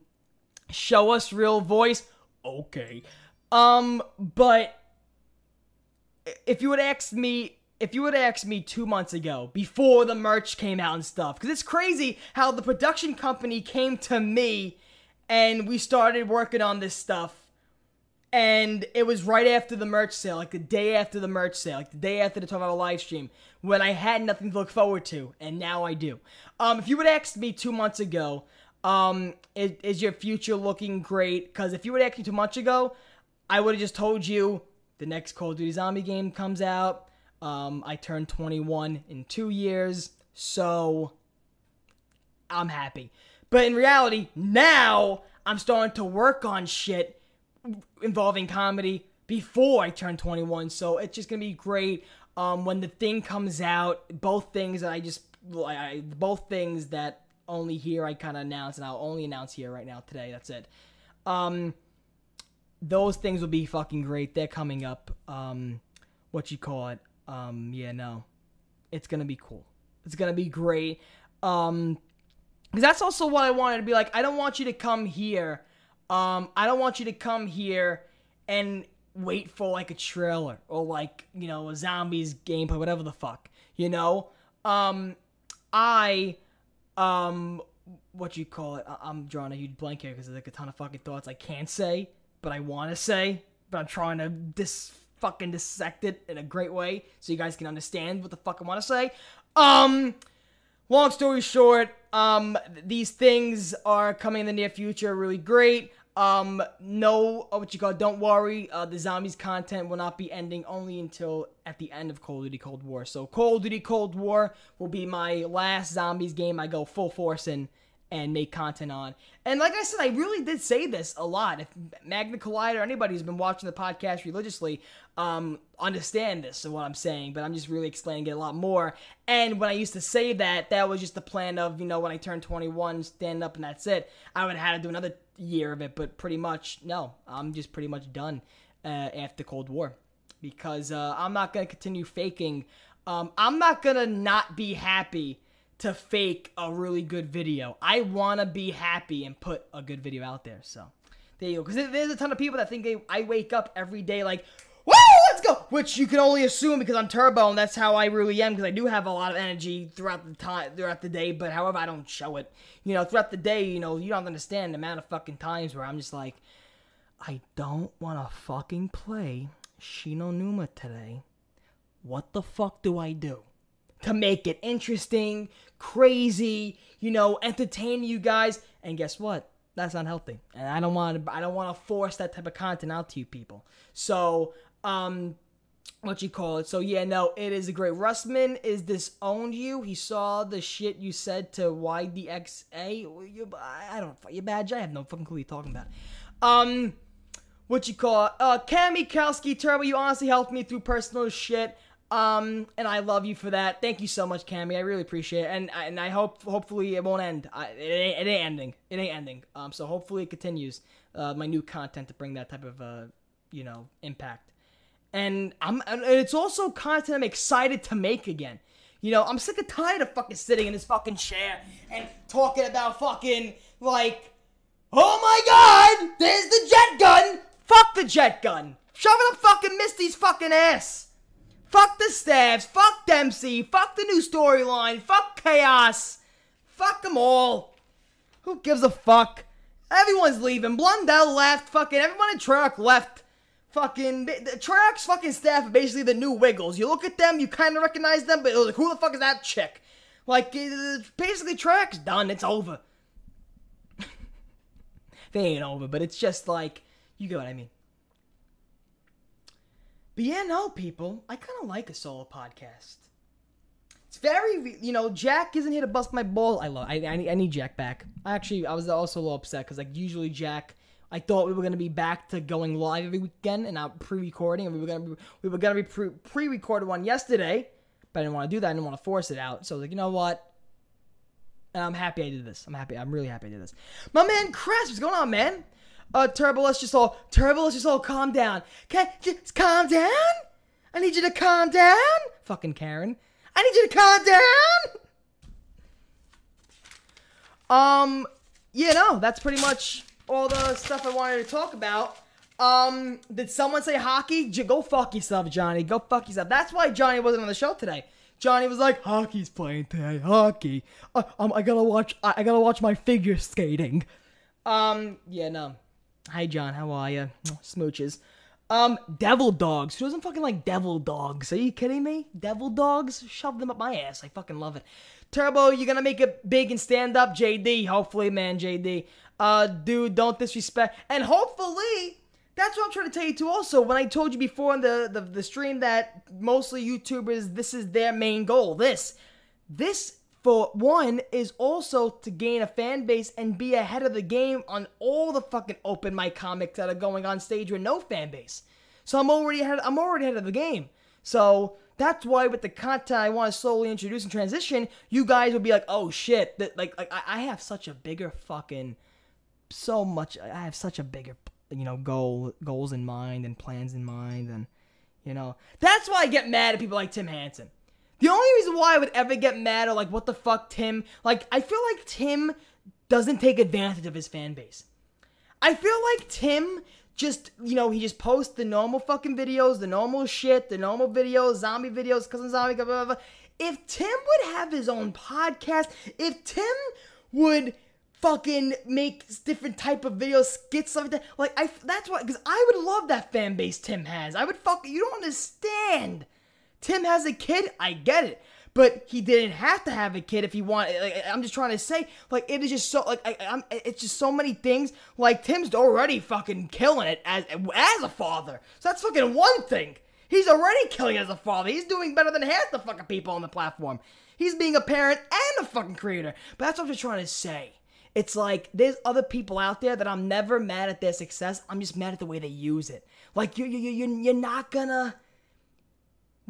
show us real voice. Okay. Um, but if you would ask me, if you would ask me two months ago, before the merch came out and stuff, because it's crazy how the production company came to me and we started working on this stuff, and it was right after the merch sale, like the day after the merch sale, like the day after the twelve hour live stream, when I had nothing to look forward to, and now I do. Um, if you would ask me two months ago, um, is, is your future looking great? Because if you would ask me two months ago, I would have just told you the next Call of Duty Zombie game comes out. Um, I turned twenty-one in two years, so I'm happy. But in reality, now I'm starting to work on shit involving comedy before I turn twenty-one. So it's just going to be great. Um, when the thing comes out, both things that I just, I, both things that only here I kind of announce, and I'll only announce here right now today. That's it. Um, those things will be fucking great. They're coming up. Um, what you call it? Um, yeah, no, it's going to be cool. It's going to be great. Um, because that's also what I wanted to be like. I don't want you to come here. Um, I don't want you to come here and wait for, like, a trailer or, like, you know, a zombies gameplay, whatever the fuck, you know? Um, I, um, what you call it? I- I'm drawing a huge blank here because there's, like, a ton of fucking thoughts I can't say, but I want to say, but I'm trying to dis- fucking dissect it in a great way so you guys can understand what the fuck I want to say. Um, long story short, um, these things are coming in the near future, really great. Um, no, what you call it, don't worry, uh, the zombies content will not be ending only until at the end of Call of Duty Cold War. So, Call of Duty Cold War will be my last zombies game I go full force in and make content on. And like I said, I really did say this a lot. If Magna Collider or anybody who's been watching the podcast religiously, um, understand this and what I'm saying, but I'm just really explaining it a lot more. And when I used to say that, that was just the plan of, you know, when I turned twenty-one, stand up and that's it. I would have had to do another year of it, but pretty much no, I'm just pretty much done uh, after Cold War, because uh, I'm not gonna continue faking. um, I'm not gonna not be happy to fake a really good video. I wanna be happy and put a good video out there. So there you go, because there's a ton of people that think they, I wake up every day like, woo, let's go, which you can only assume because I'm Turbo and that's how I really am, because I do have a lot of energy throughout the time, throughout the day, but however, I don't show it. You know, throughout the day, you know, you don't understand the amount of fucking times where I'm just like, I don't want to fucking play Shinonuma today. What the fuck do I do to make it interesting, crazy, you know, entertain you guys? And guess what? That's not healthy. And I don't want to, I don't want to force that type of content out to you people. So, Um, what you call it? So yeah, no, it is a great. Rustman is disowned you. He saw the shit you said to Y D X A. You, I don't, you badge. I have no fucking clue what you're talking about. Um, what you call it? Uh, Cammy Kowski Turbo, you honestly helped me through personal shit. Um, and I love you for that. Thank you so much, Cammy. I really appreciate it. And and I hope, hopefully it won't end. I, it ain't, it ain't ending. It ain't ending. Um, so hopefully it continues. Uh, my new content to bring that type of uh, you know, impact. And I'm, and it's also content I'm excited to make again. You know, I'm sick and tired of fucking sitting in this fucking chair and talking about fucking, like, oh my god, there's the jet gun! Fuck the jet gun! Shove it up fucking Misty's fucking ass! Fuck the staffs, fuck Dempsey, fuck the new storyline, fuck chaos! Fuck them all! Who gives a fuck? Everyone's leaving. Blundell left, fucking everyone in Treyarch left. Fucking, the Treyarch's fucking staff are basically the new Wiggles. You look at them, you kind of recognize them, but it was like, who the fuck is that chick? Like, basically Treyarch's done, it's over. They ain't over, but it's just like, you get what I mean. But yeah, no, people, I kind of like a solo podcast. It's very, you know, Jack isn't here to bust my ball. I love, I, I, need, I need Jack back. Actually, I was also a little upset, because like, usually Jack... I thought we were gonna be back to going live every weekend and not pre-recording, and we were gonna be, we were gonna be pre- pre-recorded one yesterday, but I didn't want to do that. I didn't want to force it out, so I was like, you know what? And I'm happy I did this. I'm happy. I'm really happy I did this. My man, Chris, what's going on, man? Uh, Turbo, let's just all Turbo, let's just all calm down. Okay, just calm down. I need you to calm down. Fucking Karen, I need you to calm down. Um, yeah, no, that's pretty much all the stuff I wanted to talk about. Um, did someone say hockey? J- go fuck yourself, Johnny. Go fuck yourself. That's why Johnny wasn't on the show today. Johnny was like, hockey's playing today. Hockey. I, um, I gotta watch, I, I gotta watch my figure skating. Um, yeah, no. Hi, John. How are ya? Smooches. Um, devil dogs. Who doesn't fucking like devil dogs? Are you kidding me? Devil dogs? Shove them up my ass. I fucking love it. Turbo, you're gonna make it big and stand up, J D. Hopefully, man, J D. Uh, dude, don't disrespect. And hopefully, that's what I'm trying to tell you too also. When I told you before on the, the, the stream that mostly YouTubers, this is their main goal. This. This for one is also to gain a fan base and be ahead of the game on all the fucking open mic comics that are going on stage with no fan base. So I'm already ahead, I'm already ahead of the game. So that's why with the content I want to slowly introduce and transition, you guys will be like, oh shit, that like like I, I have such a bigger fucking so much I have such a bigger you know goal goals in mind and plans in mind, and you know that's why I get mad at people like Tim Hansen. The only reason why I would ever get mad or like, what the fuck, Tim? Like, I feel like Tim doesn't take advantage of his fan base. I feel like Tim just, you know, he just posts the normal fucking videos, the normal shit, the normal videos, zombie videos, cousin zombie, blah, blah, blah. If Tim would have his own podcast, if Tim would fucking make different type of videos, skits, stuff like that, like, I, that's why, because I would love that fan base Tim has. I would fuck, you don't understand. Tim has a kid, I get it, but he didn't have to have a kid if he wanted. Like, I'm just trying to say, like, it is just so, like, I, I'm, it's just so many things. Like, Tim's already fucking killing it as as a father, so that's fucking one thing. He's already killing it as a father. He's doing better than half the fucking people on the platform. He's being a parent and a fucking creator. But that's what I'm just trying to say. It's like, there's other people out there that I'm never mad at their success. I'm just mad at the way they use it. Like, you, you, you, you're not gonna.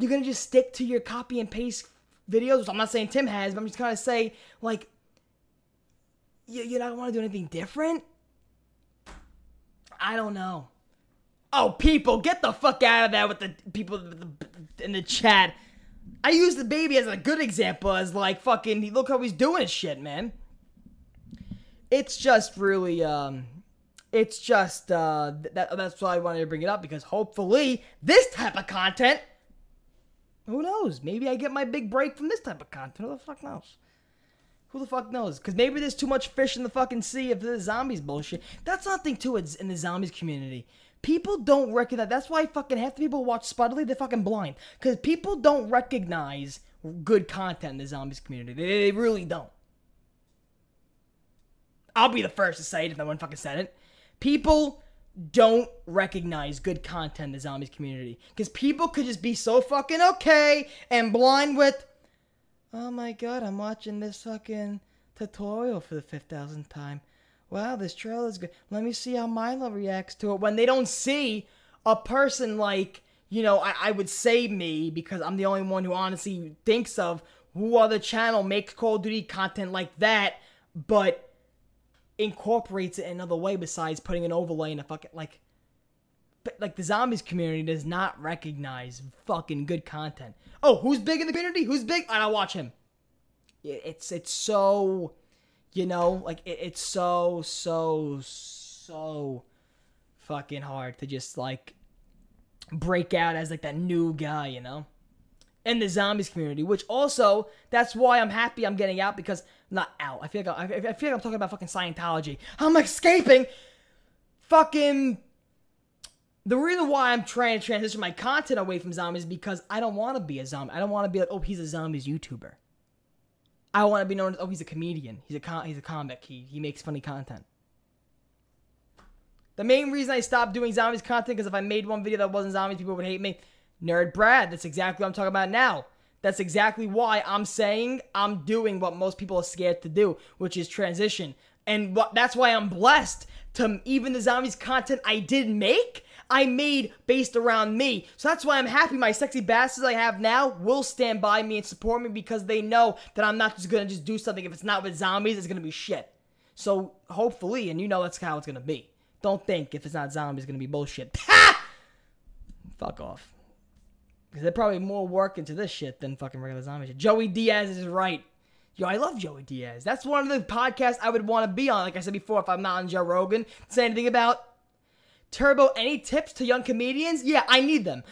You're going to just stick to your copy and paste videos, which I'm not saying Tim has, but I'm just going to say, like, you, you don't want to do anything different? I don't know. Oh, people, get the fuck out of there with the people in the chat. I use the baby as a good example, as, like, fucking, look how he's doing his shit, man. It's just really, um... It's just, uh... That, that's why I wanted to bring it up, because hopefully this type of content... Who knows? Maybe I get my big break from this type of content. Who the fuck knows? Who the fuck knows? Because maybe there's too much fish in the fucking sea of the zombies bullshit. That's nothing to it in the zombies community. People don't recognize. That's why fucking half the people watch Spudley, they're fucking blind. Because people don't recognize good content in the zombies community. They, they really don't. I'll be the first to say it if no one fucking said it. People don't recognize good content in the zombies community, because people could just be so fucking okay and blind with, oh my god, I'm watching this fucking tutorial for the five thousandth time. Wow, this trailer is good. Let me see how Milo reacts to it. When they don't see a person like, you know, I, I would say me, because I'm the only one who honestly thinks of who other channel makes Call of Duty content like that, but incorporates it in another way besides putting an overlay in a fucking, like, but like the zombies community does not recognize fucking good content. Oh, who's big in the community? Who's big? And I watch him. It's, it's so, you know, like, it, it's so, so, so fucking hard to just, like, break out as, like, that new guy, you know? In the zombies community, which also, that's why I'm happy I'm getting out, because not out. I feel like I, I feel like I'm talking about fucking Scientology. I'm escaping fucking. The reason why I'm trying to transition my content away from zombies is because I don't want to be a zombie. I don't want to be like, oh, he's a zombies YouTuber. I want to be known as, oh, he's a comedian. He's a com- he's a comic. He he makes funny content. The main reason I stopped doing zombies content, because if I made one video that wasn't zombies, people would hate me. Nerd Brad. That's exactly what I'm talking about now. That's exactly why I'm saying I'm doing what most people are scared to do, which is transition. And what, that's why I'm blessed to even the zombies content I did make, I made based around me. So that's why I'm happy my sexy bastards I have now will stand by me and support me, because they know that I'm not just going to just do something. If it's not with zombies, it's going to be shit. So hopefully, and you know that's how it's going to be. Don't think if it's not zombies, it's going to be bullshit. Fuck off. Because they're probably more work into this shit than fucking regular zombie shit. Joey Diaz is right. Yo, I love Joey Diaz. That's one of the podcasts I would want to be on. Like I said before, if I'm not on Joe Rogan. Say anything about Turbo. Any tips to young comedians? Yeah, I need them.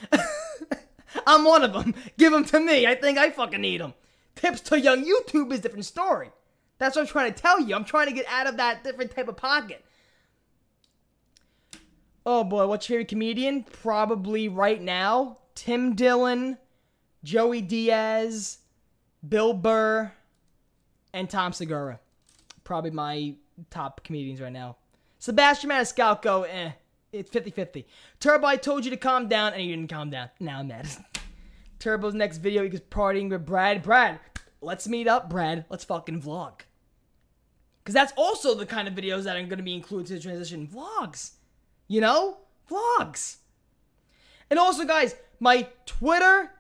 I'm one of them. Give them to me. I think I fucking need them. Tips to young YouTube is a different story. That's what I'm trying to tell you. I'm trying to get out of that different type of pocket. Oh boy, what's your favorite comedian? Probably right now. Tim Dillon, Joey Diaz, Bill Burr, and Tom Segura. Probably my top comedians right now. Sebastian Maniscalco, eh. It's fifty fifty. Turbo, I told you to calm down, and you didn't calm down. Now I'm mad. Turbo's next video, he was partying with Brad. Brad, let's meet up, Brad. Let's fucking vlog. Because that's also the kind of videos that are going to be included to the transition. Vlogs. You know? Vlogs. And also, guys, my Twitter,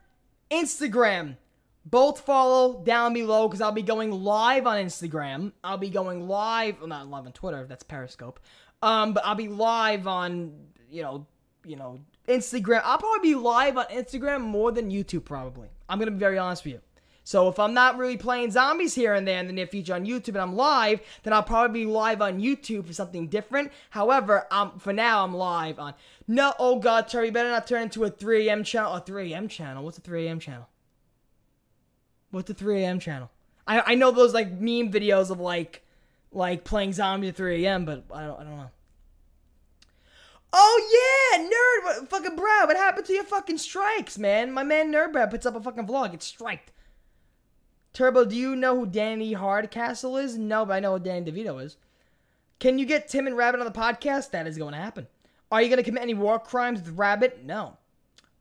Instagram, both follow down below because I'll be going live on Instagram. I'll be going live, well, not live on Twitter, that's Periscope. Um, but I'll be live on, you know, you know, Instagram. I'll probably be live on Instagram more than YouTube, probably. I'm going to be very honest with you. So if I'm not really playing zombies here and there in the near future on YouTube and I'm live, then I'll probably be live on YouTube for something different. However, I'm, for now, I'm live on... No, oh God, Terry, you better not turn into a three a m channel. A three a m channel? What's a three a m channel? What's a three a m channel? I I know those, like, meme videos of, like, like playing zombies at three a m, but I don't, I don't know. Oh, yeah, Nerd! What, fucking Brad, what happened to your fucking strikes, man? My man Nerd Brad puts up a fucking vlog. It's striked. Turbo, do you know who Danny Hardcastle is? No, but I know who Danny DeVito is. Can you get Tim and Rabbit on the podcast? That is going to happen. Are you going to commit any war crimes with Rabbit? No.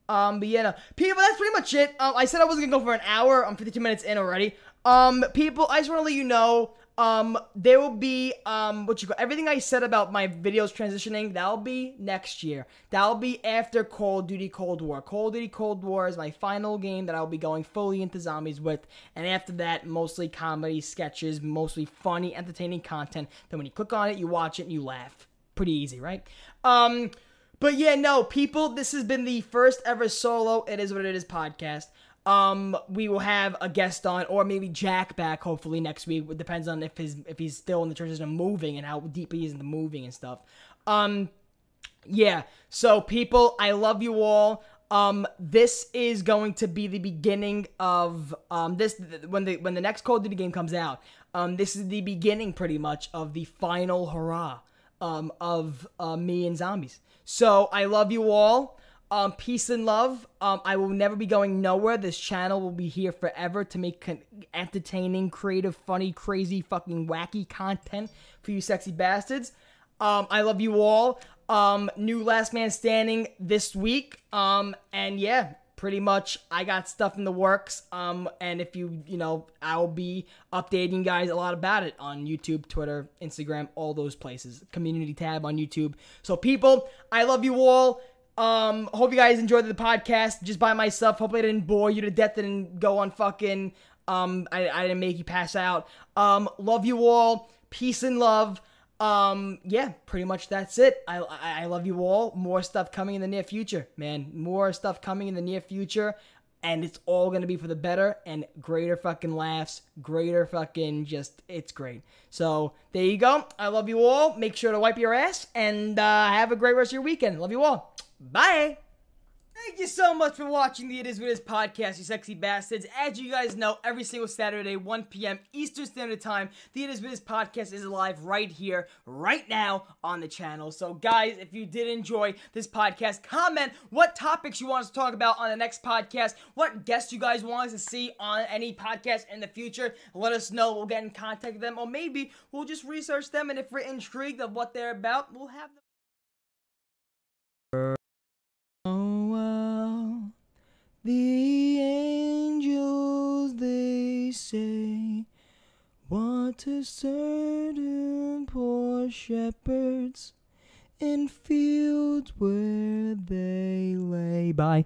Um, but yeah, no. People, that's pretty much it. Um, I said I wasn't going to go for an hour. I'm fifty-two minutes in already. Um, people, I just want to let you know, um, there will be, um, what you call, everything I said about my videos transitioning, that'll be next year. That'll be after Call of Duty Cold War. Call of Duty Cold War is my final game that I'll be going fully into zombies with, and after that, mostly comedy sketches, mostly funny, entertaining content. Then when you click on it, you watch it, and you laugh. Pretty easy, right? Um, but yeah, no, people, this has been the first ever solo It Is What It Is podcast. Um, we will have a guest on, or maybe Jack back, hopefully, next week. It depends on if his, if he's still in the transition of moving and how deep he is in the moving and stuff. Um, yeah. So, people, I love you all. Um, this is going to be the beginning of, um, this, when the, when the next Call of Duty game comes out, um, this is the beginning, pretty much, of the final hurrah, um, of, uh, me and zombies. So, I love you all. Um, peace and love. Um, I will never be going nowhere. This channel will be here forever to make con entertaining, creative, funny, crazy, fucking wacky content for you sexy bastards. Um, I love you all. Um, new Last Man Standing this week. Um, and yeah, pretty much I got stuff in the works. Um, and if you, you know, I'll be updating you guys a lot about it on YouTube, Twitter, Instagram, all those places. Community tab on YouTube. So people, I love you all. Um, hope you guys enjoyed the podcast just by myself. Hopefully I didn't bore you to death and go on fucking, um, I, I didn't make you pass out. Um, love you all. Peace and love. Um, yeah, pretty much that's it. I, I, I love you all. More stuff coming in the near future, man. More stuff coming in the near future. And it's all going to be for the better and greater fucking laughs, greater fucking just, it's great. So there you go. I love you all. Make sure to wipe your ass and, uh, have a great rest of your weekend. Love you all. Bye! Thank you so much for watching the It Is What It Is podcast, you sexy bastards. As you guys know, every single Saturday, one p m Eastern Standard Time, the It Is What It Is podcast is live right here, right now, on the channel. So, guys, if you did enjoy this podcast, comment what topics you want us to talk about on the next podcast, what guests you guys want us to see on any podcast in the future. Let us know. We'll get in contact with them, or maybe we'll just research them, and if we're intrigued of what they're about, we'll have them. Oh, well, the angels, they say, want a certain poor shepherds in fields where they lay by.